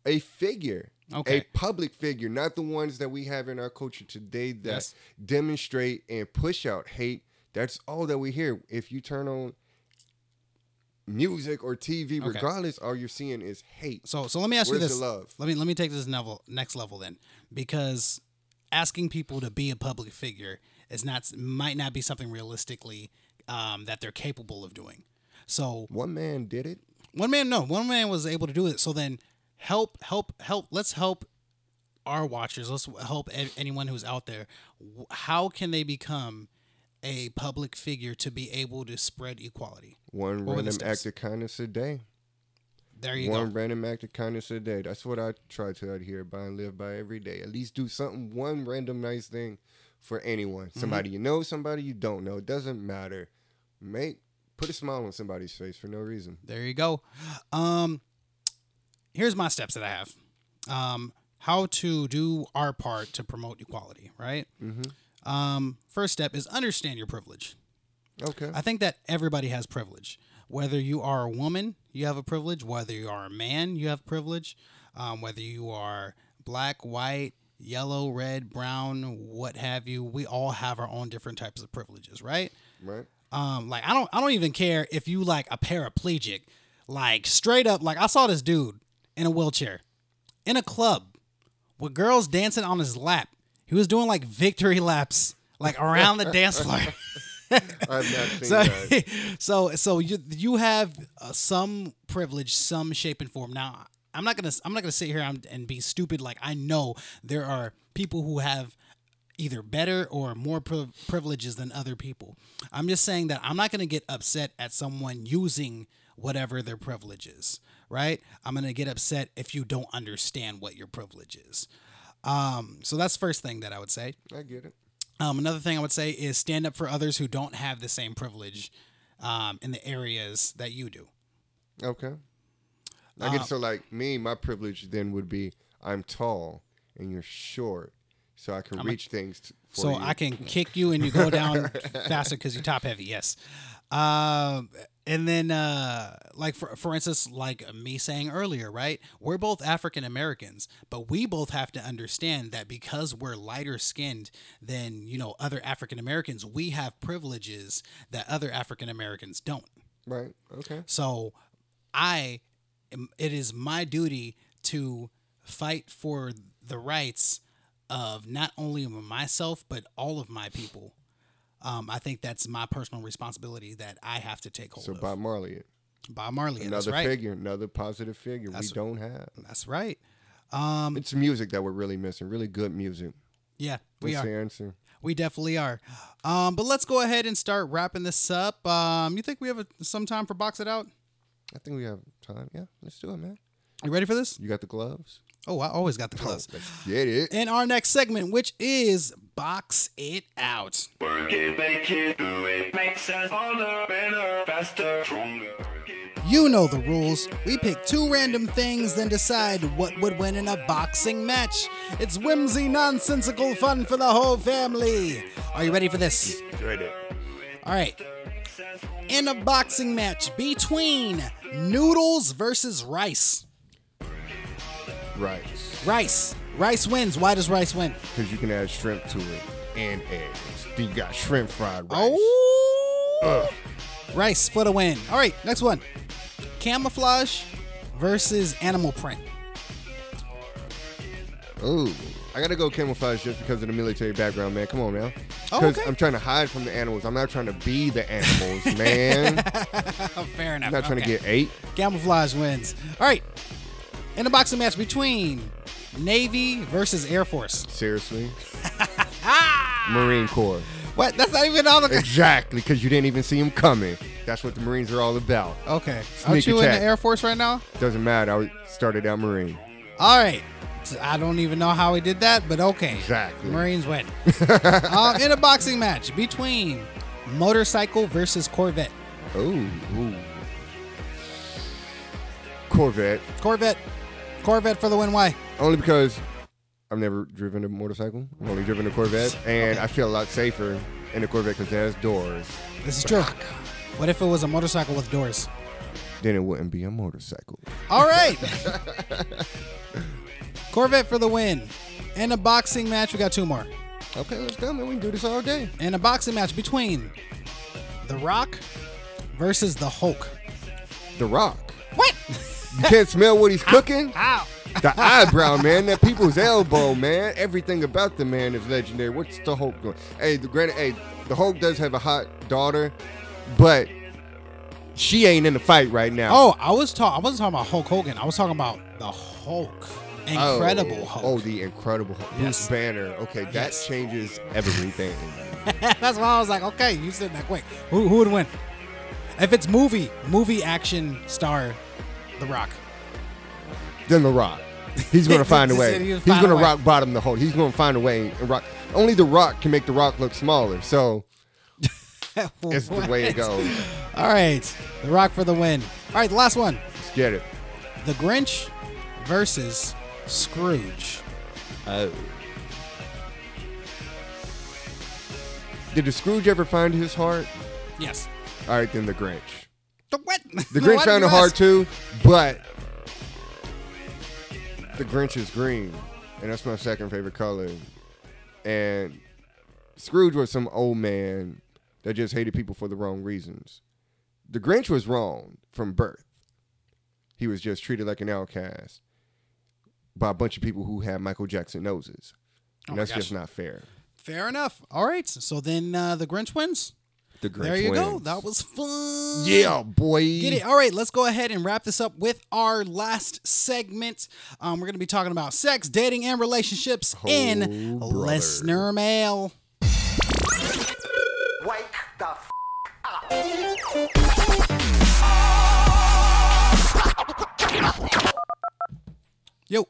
a figure, okay. a public figure, not the ones that we have in our culture today that yes. demonstrate and push out hate. That's all that we hear. If you turn on music or T V, okay. regardless, all you're seeing is hate. So so let me ask Where's you this. Love? Let me, let me take this level, next level then, because... asking people to be a public figure is not might not be something realistically um, that they're capable of doing. So one man did it. One man, no, one man was able to do it. So then, help, help, help. Let's help our watchers. Let's help a- anyone who's out there. How can they become a public figure to be able to spread equality? One what random act of kindness a day. There you One go. One random act of kindness a day. That's what I try to adhere by and live by every day. At least do something, one random nice thing for anyone. Mm-hmm. Somebody you know, somebody you don't know. It doesn't matter. Make put a smile on somebody's face for no reason. There you go. Um, here's my steps that I have. Um, how to do our part to promote equality, right? Mm-hmm. Um, first step is understand your privilege. Okay. I think that everybody has privilege. Whether you are a woman, you have a privilege. Whether you are a man, you have privilege. Um, whether you are black, white, yellow, red, brown, what have you, we all have our own different types of privileges, right? Right. Um, like I don't, I don't even care if you like a paraplegic, like straight up. Like I saw this dude in a wheelchair, in a club, with girls dancing on his lap. He was doing like victory laps, like around the dance floor. I've not seen so, that. So, so you you have uh, some privilege, some shape and form. Now, I'm not gonna I'm not gonna sit here and, and be stupid. Like I know there are people who have either better or more pri- privileges than other people. I'm just saying that I'm not gonna get upset at someone using whatever their privilege is. Right? I'm gonna get upset if you don't understand what your privilege is. Um. So that's the first thing that I would say. I get it. Um, another thing I would say is stand up for others who don't have the same privilege um, in the areas that you do. Okay. I guess um, so like me, my privilege then would be I'm tall and you're short, so I can I'm reach a, things t- for so you. So I can kick you and you go down faster because you're top heavy, yes. Um, and then uh, like for, for instance, like me saying earlier, right? We're both African Americans, but we both have to understand that because we're lighter skinned than, you know, other African Americans, we have privileges that other African Americans don't. Right. Okay. So I, am, it is my duty to fight for the rights of not only myself, but all of my people. Um, I think that's my personal responsibility that I have to take hold so of. So Bob Marley. Bob Marley. Another that's right. figure, another positive figure that's, we don't have. That's right. Um, it's music that we're really missing, really good music. Yeah, we that's are. The answer. We definitely are. Um, but let's go ahead and start wrapping this up. Um, you think we have a, some time for Box It Out? I think we have time. Yeah, let's do it, man. You ready for this? You got the gloves? Oh, I always got the gloves. Oh, let's get it. In our next segment, which is Box It Out. Work it, make it, do it. Makes us harder, better, faster, stronger. You know the rules. We pick two random things, then decide what would win in a boxing match. It's whimsy, nonsensical fun for the whole family. Are you ready for this? Get it. All right. In a boxing match between noodles versus rice. Rice. Rice. Rice wins. Why does rice win? Because you can add shrimp to it and eggs. Then you got shrimp fried rice. Oh. Ugh. Rice for the win. All right, next one. Camouflage versus animal print. Ooh. I got to go camouflage just because of the military background, man. Come on, now. Because oh, okay. I'm trying to hide from the animals. I'm not trying to be the animals, man. Fair enough. I'm not trying okay. to get ate. Camouflage wins. All right. In a boxing match between Navy versus Air Force. Seriously? Marine Corps. What? That's not even all the... Exactly, because you didn't even see him coming. That's what the Marines are all about. Okay. Sneak Aren't you attack. in the Air Force right now? Doesn't matter. I started out Marine. All right. So I don't even know how he did that, but okay. Exactly. Marines win. um, in a boxing match between motorcycle versus Corvette. Ooh. Ooh. Corvette. Corvette. Corvette for the win. Why? Only because I've never driven a motorcycle. I've only driven a Corvette. And okay. I feel a lot safer in a Corvette because it has doors. This is true. What if it was a motorcycle with doors? Then it wouldn't be a motorcycle. All right. Corvette for the win. In a boxing match, we got two more. Okay, let's go, man. We can do this all day. In a boxing match between The Rock versus The Hulk. The Rock. What? You can't smell what he's cooking? Ow. The eyebrow, man. That people's elbow, man. Everything about the man is legendary. What's the Hulk doing? Hey, the granted, hey, the Hulk does have a hot daughter, but she ain't in the fight right now. Oh, I was talking. I wasn't talking about Hulk Hogan. I was talking about the Hulk, Incredible oh, Hulk. Oh, the Incredible Hulk. Yes. Bruce Banner. Okay, that yes. changes everything. That's why I was like, okay, you said that quick. Who who would win? If it's movie, movie action star, The Rock. Then The Rock. He's going to find a way. He's going to rock bottom the Hulk. He's going to find a way. And rock. Only The Rock can make The Rock look smaller. So it's the way it goes. All right. The Rock for the win. All right. The last one. Let's get it. The Grinch versus Scrooge. Oh. Did the Scrooge ever find his heart? Yes. All right. Then The Grinch. The what? The Grinch what found it hard too, but... The Grinch is green, and that's my second favorite color. And Scrooge was some old man that just hated people for the wrong reasons. The Grinch was wrong from birth. He was just treated like an outcast by a bunch of people who had Michael Jackson noses. And oh that's gosh. just not fair. Fair enough. All right. So then uh, the Grinch wins. The Grinch there you wins. go. That was fun. Yeah, boy. Get it. All right, let's go ahead and wrap this up with our last segment. Um, we're going to be talking about sex, dating, and relationships oh, in brother. Listener Mail. Wake the f- up. Yo.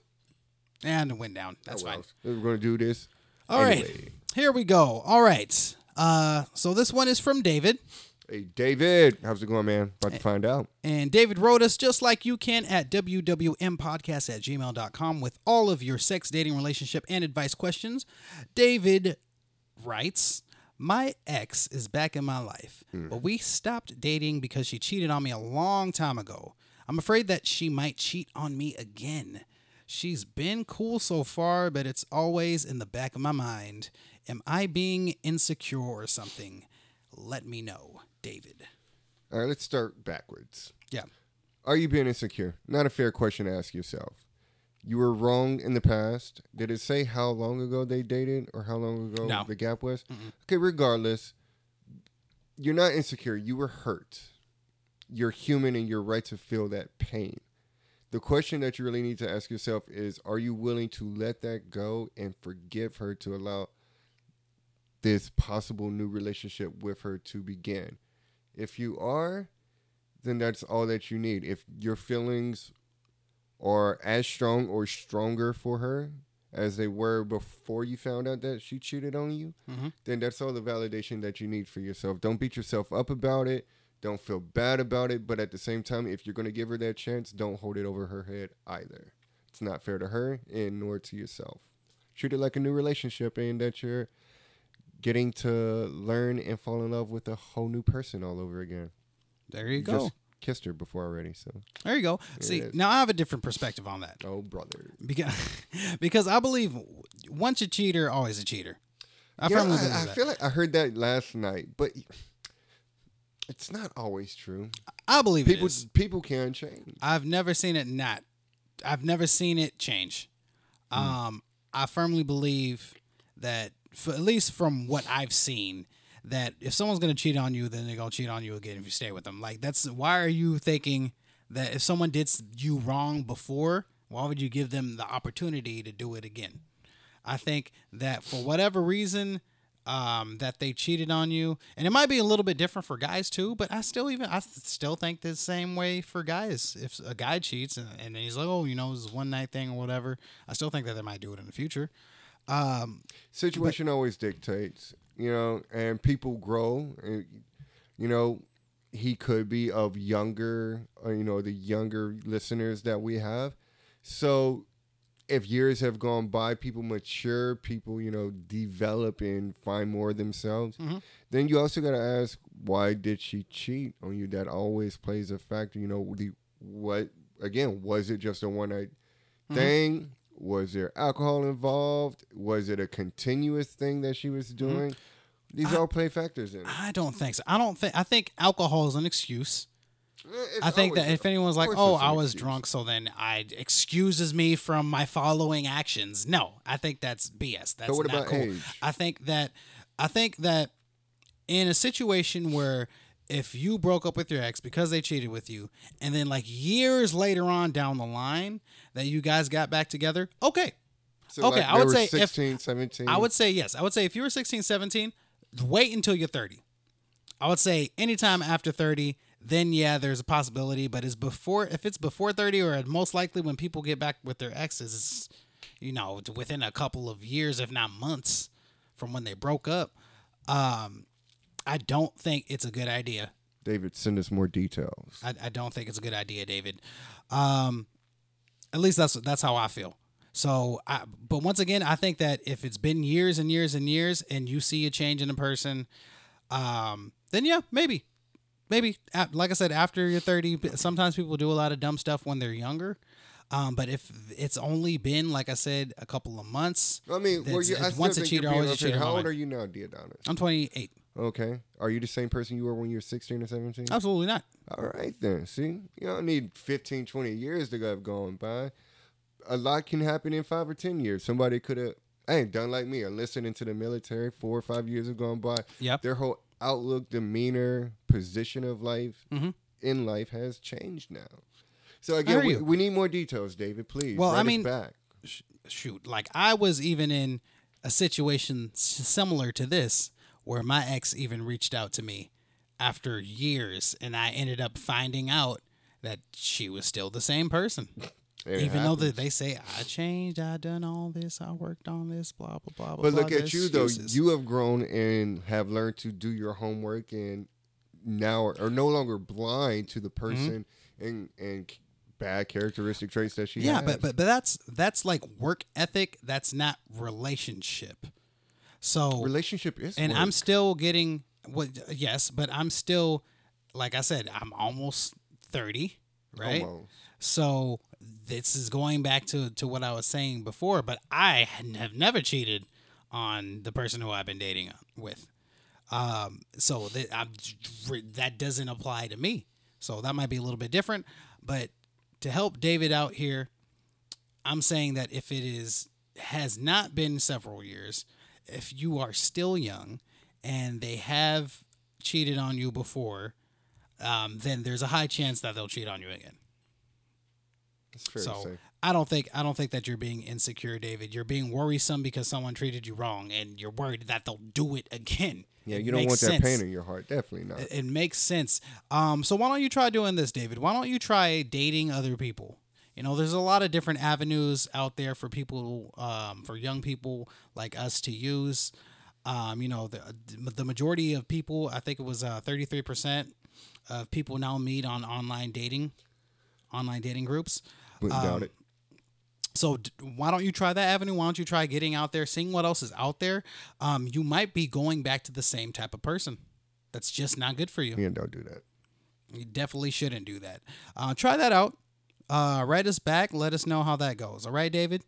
And it went down. That's oh, well. fine. We're going to do this. All anyway. right. Here we go. All right. Uh, so this one is from David. Hey, David. How's it going, man? About to find out. And David wrote us just like you can at w w m podcast at gmail dot com with all of your sex, dating, relationship, and advice questions. David writes, my ex is back in my life, mm. but we stopped dating because she cheated on me a long time ago. I'm afraid that she might cheat on me again. She's been cool so far, but it's always in the back of my mind. Am I being insecure or something? Let me know, David. All right, let's start backwards. Yeah. Are you being insecure? Not a fair question to ask yourself. You were wrong in the past. Did it say how long ago they dated or how long ago no. the gap was? Mm-mm. Okay, regardless, you're not insecure. You were hurt. You're human and you're right to feel that pain. The question that you really need to ask yourself is, are you willing to let that go and forgive her to allow this possible new relationship with her to begin? If you are, then that's all that you need. If your feelings are as strong or stronger for her as they were before you found out that she cheated on you, mm-hmm. then that's all the validation that you need for yourself. Don't beat yourself up about it. Don't feel bad about it. But at the same time, if you're going to give her that chance, don't hold it over her head either. It's not fair to her and nor to yourself. Treat it like a new relationship and that you're getting to learn and fall in love with a whole new person all over again. There you, you go. Just kissed her before already, so there you go. There See, now I have a different perspective on that. Oh, brother. Because, because I believe once a cheater, always a cheater. I, yeah, firmly I, believe I that. feel like I heard that last night, but it's not always true. I believe people, it is. People can change. I've never seen it not. I've never seen it change. Mm. Um, I firmly believe that, for, at least from what I've seen, that if someone's going to cheat on you, then they're going to cheat on you again if you stay with them. Like, that's why are you thinking that if someone did you wrong before, why would you give them the opportunity to do it again? I think that for whatever reason um, that they cheated on you, and it might be a little bit different for guys too, but I still even I still think the same way for guys. If a guy cheats and, and he's like, oh, you know, it's a one night thing or whatever, I still think that they might do it in the future. Um, Situation but, always dictates. You know, and people grow. And, you know, he could be of younger, or, you know, the younger listeners that we have. So if years have gone by, people mature, people, you know, develop and find more of themselves. Mm-hmm. Then you also got to ask, why did she cheat on you? That always plays a factor. You know, the, what, again, was it just a one night mm-hmm. thing? Was there alcohol involved? Was it a continuous thing that she was doing? Mm-hmm. These I, all play factors in it. I don't think so. I don't think. I think alcohol is an excuse. It's I think that if anyone's like, "Oh, I was excuse. drunk," so then I excuses me from my following actions. No, I think that's B S. That's so what not about cool. Age? I think that. I think that in a situation where if you broke up with your ex because they cheated with you, and then like years later on down the line that you guys got back together, okay. So okay, like I would say sixteen, if, seventeen. I would say yes. I would say if you were sixteen, seventeen, wait until you're thirty. I would say anytime after thirty, then yeah, there's a possibility, but it's before if it's before thirty or most likely when people get back with their exes, it's, you know, within a couple of years if not months from when they broke up. Um I don't think it's a good idea. David, send us more details. I, I don't think it's a good idea, David. Um, at least that's that's how I feel. So, I, but once again, I think that if it's been years and years and years, and you see a change in a person, um, then yeah, maybe, maybe. Like I said, after you're thirty, sometimes people do a lot of dumb stuff when they're younger. Um, but if it's only been, like I said, a couple of months, I mean, well, you, I once a cheater, always a cheater. How old are you now, Diodonis? I'm twenty-eight. Okay. Are you the same person you were when you were sixteen or seventeen? Absolutely not. All right, then. See, you don't need fifteen, twenty years to have gone by. A lot can happen in five or ten years. Somebody could have, hey, done like me, enlisted to the military, four or five years have gone by. Yep. Their whole outlook, demeanor, position of life mm-hmm. in life has changed now. So, again, we, we need more details, David, please. Well, I mean, back. Sh- shoot, like I was even in a situation similar to this, where my ex even reached out to me after years, and I ended up finding out that she was still the same person. It even happens. Though they say, I changed, I done all this, I worked on this, blah, blah, blah, blah. But look blah, at you, excuses. Though. You have grown and have learned to do your homework and now are, are no longer blind to the person mm-hmm. and, and bad characteristic traits that she yeah, has. Yeah, but, but, but that's, that's like work ethic. That's not relationship. So relationship is, and work. I'm still getting what? Well, yes, but I'm still, like I said, I'm almost thirty, right? Almost. So this is going back to, to what I was saying before, but I have never cheated on the person who I've been dating with. Um, so that I'm, that doesn't apply to me. So that might be a little bit different, but to help David out here, I'm saying that if it is has not been several years. If you are still young and they have cheated on you before, um, then there's a high chance that they'll cheat on you again. That's fair so to say. I don't think I don't think that you're being insecure, David. You're being worrisome because someone treated you wrong, and you're worried that they'll do it again. Yeah, you it don't want sense. that pain in your heart. Definitely not. It, it makes sense. Um, so why don't you try doing this, David? Why don't you try dating other people? You know, there's a lot of different avenues out there for people, um, for young people like us to use. Um, you know, the the majority of people, I think it was uh, thirty-three percent of people now meet on online dating, online dating groups. Wouldn't um, doubt it. So d- why don't you try that avenue? Why don't you try getting out there, seeing what else is out there? Um, you might be going back to the same type of person. That's just not good for you. Yeah, don't do that. You definitely shouldn't do that. Uh, try that out. Uh, write us back. Let us know how that goes. All right, David?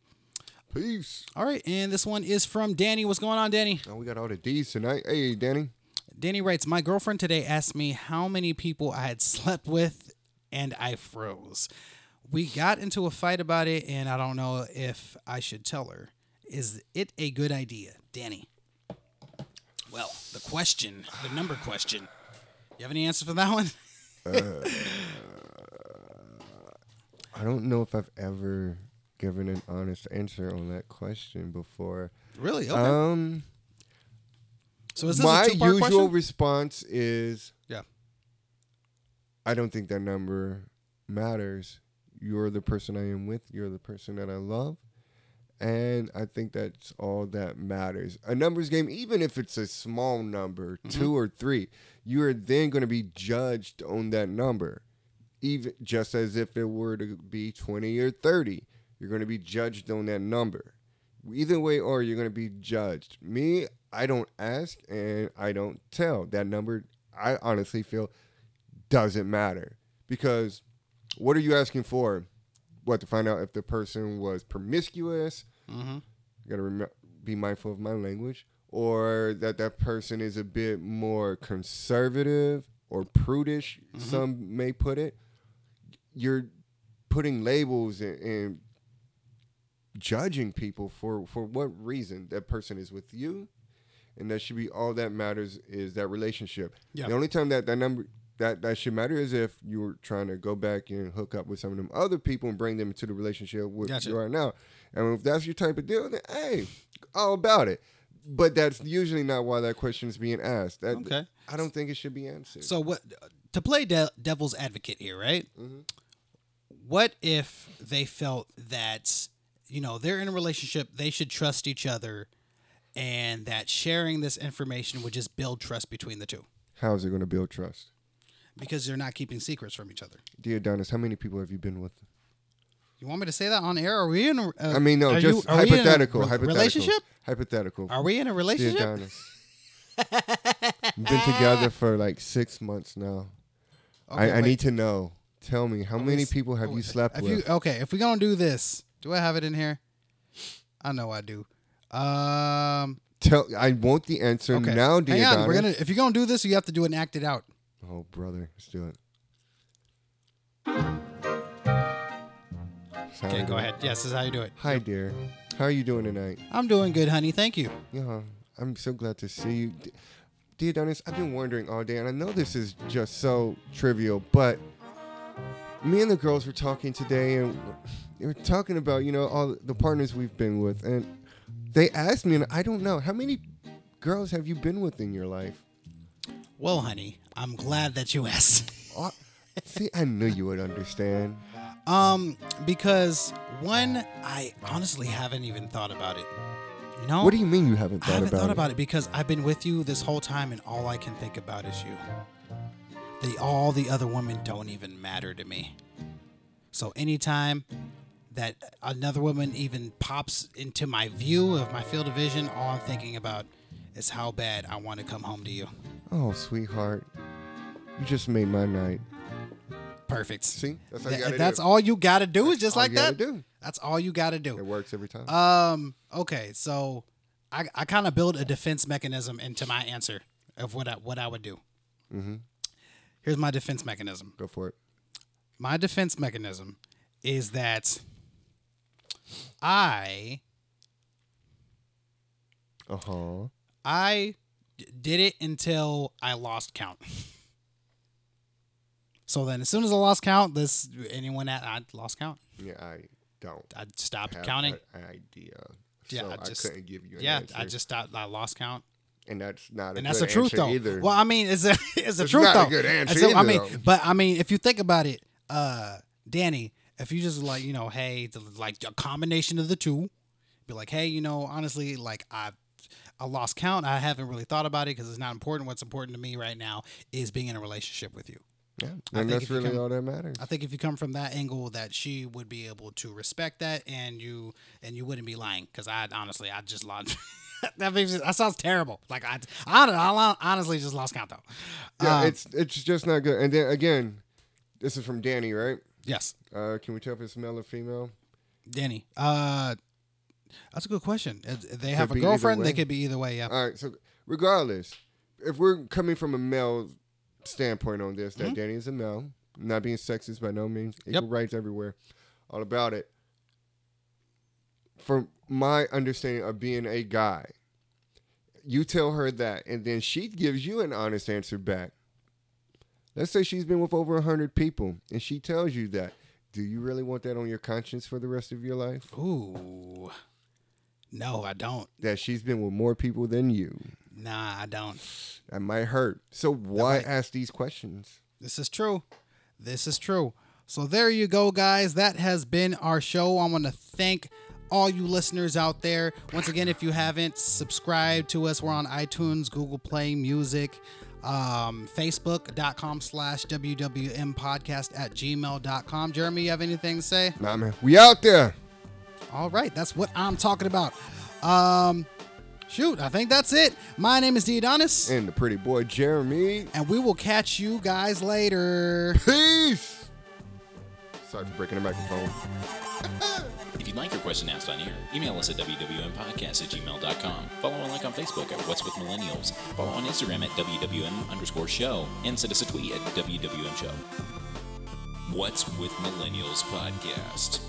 Peace. All right, and this one is from Danny. What's going on, Danny? Oh, we got all the D's tonight. Hey, Danny. Danny writes, my girlfriend today asked me how many people I had slept with, and I froze. We got into a fight about it, and I don't know if I should tell her. Is it a good idea, Danny? Well, the question, the number question. You have any answer for that one? uh, I don't know if I've ever given an honest answer on that question before. Really? Okay. Um, so is this my a two-part usual question? Response is, yeah, I don't think that number matters. You're the person I am with. You're the person that I love. And I think that's all that matters. A numbers game, even if it's a small number, mm-hmm. two or three, you are then going to be judged on that number. Even just as if it were to be twenty or thirty, you're going to be judged on that number. Either way, or you're going to be judged. Me, I don't ask and I don't tell. That number, I honestly feel, doesn't matter. Because what are you asking for? What, to find out if the person was promiscuous? Mm-hmm. You got to rem- be mindful of my language. Or that that person is a bit more conservative or prudish, mm-hmm. some may put it. You're putting labels and, and judging people for, for what reason. That person is with you, and that should be all that matters is that relationship. Yep. The only time that that number... That that should matter is if you were trying to go back and hook up with some of them other people and bring them into the relationship with gotcha. you right now. And if that's your type of deal, then hey, all about it. But that's usually not why that question is being asked. That, okay. I don't think it should be answered. So what? To play de- devil's advocate here, right? Mm-hmm. What if they felt that, you know, they're in a relationship, they should trust each other, and that sharing this information would just build trust between the two? How is it going to build trust? Because they're not keeping secrets from each other. Dear Adonis, how many people have you been with? You want me to say that on air? Are we in a... Uh, I mean, no, just you, hypothetical. Re- hypothetical. Relationship? Hypothetical. Are we in a relationship? Dear Adonis. Been together for like six months now. Okay, I, I need to know. Tell me, how many people have you slept with? You, okay, if we're going to do this, do I have it in here? I know I do. Um, Tell. I want the answer okay. now, dear Hang on, Adonis. We're gonna, if you're going to do this, you have to do it and act it out. Oh, brother. Let's do it. Sorry. Okay, go ahead. Yes, this is how you do it. Hi, dear. How are you doing tonight? I'm doing good, honey. Thank you. Yeah, I'm so glad to see you. Dear Adonis, I've been wondering all day, and I know this is just so trivial, but me and the girls were talking today, and they were talking about, you know, all the partners we've been with, and they asked me, and I don't know, how many girls have you been with in your life? Well, honey, I'm glad that you asked. Oh, see, I knew you would understand. Um, because one, I honestly haven't even thought about it. You know? What do you mean you haven't thought about it? I haven't about thought it? about it because I've been with you this whole time, and all I can think about is you. The all the other women don't even matter to me. So anytime that another woman even pops into my view of my field of vision, all I'm thinking about is how bad I want to come home to you. Oh, sweetheart. You just made my night. Perfect. See? That's all Th- you got to do. That's all you got to do is just like that? Do. That's all you got to do. It works every time. Um. Okay, so I, I kind of build a defense mechanism into my answer of what I, what I would do. Mm-hmm. Here's my defense mechanism. Go for it. My defense mechanism is that I... Uh-huh. I... D- did it until I lost count. So then, as soon as I lost count, this anyone at I lost count. Yeah, I don't. I stopped have counting. An idea. Yeah, so I, just, I couldn't give you. An yeah, answer. I just stopped. I lost count. And that's not a and good that's the truth, though. Either. Well, I mean, it's a it's the truth not though. A good answer. So, either, I mean, though. But I mean, if you think about it, uh, Danny, if you just like you know, hey, the, like a combination of the two, be like, hey, you know, honestly, like I. I lost count. I haven't really thought about it because it's not important. What's important to me right now is being in a relationship with you. Yeah, and that's really come, all that matters. I think if you come from that angle, that she would be able to respect that, and you and you wouldn't be lying. Because I honestly, I just lost. that makes that sounds terrible. Like I, I, I honestly just lost count though. Yeah, um, it's it's just not good. And then again, this is from Danny, right? Yes. Uh, can we tell if it's male or female? Danny. Uh. That's a good question. If they have could a girlfriend, they could be either way, yeah. All right, so regardless, if we're coming from a male standpoint on this, that mm-hmm. Danny is a male, not being sexist by no means, equal yep. rights everywhere, all about it. From my understanding of being a guy, you tell her that, and then she gives you an honest answer back. Let's say she's been with over one hundred people, and she tells you that. Do you really want that on your conscience for the rest of your life? Ooh. No, I don't. That she's been with more people than you. Nah, I don't. That might hurt. So why might... ask these questions? This is true. This is true. So there you go, guys. That has been our show. I want to thank all you listeners out there. Once again, if you haven't subscribed to us, we're on iTunes, Google Play Music, um facebook.com slash wwm podcast at gmail.com. Jeremy, you have anything to say? Nah, man, we out there. All right, that's what I'm talking about. Um shoot, I think that's it. My name is Deodonis and the pretty boy Jeremy, and we will catch you guys later. Peace. Sorry for breaking the microphone. If you'd like your question asked on air, email us at wwmpodcast at gmail.com. Follow and like on Facebook at What's With Millennials. Follow on Instagram at wwm underscore show. And send us a tweet at wwm show. What's With Millennials podcast.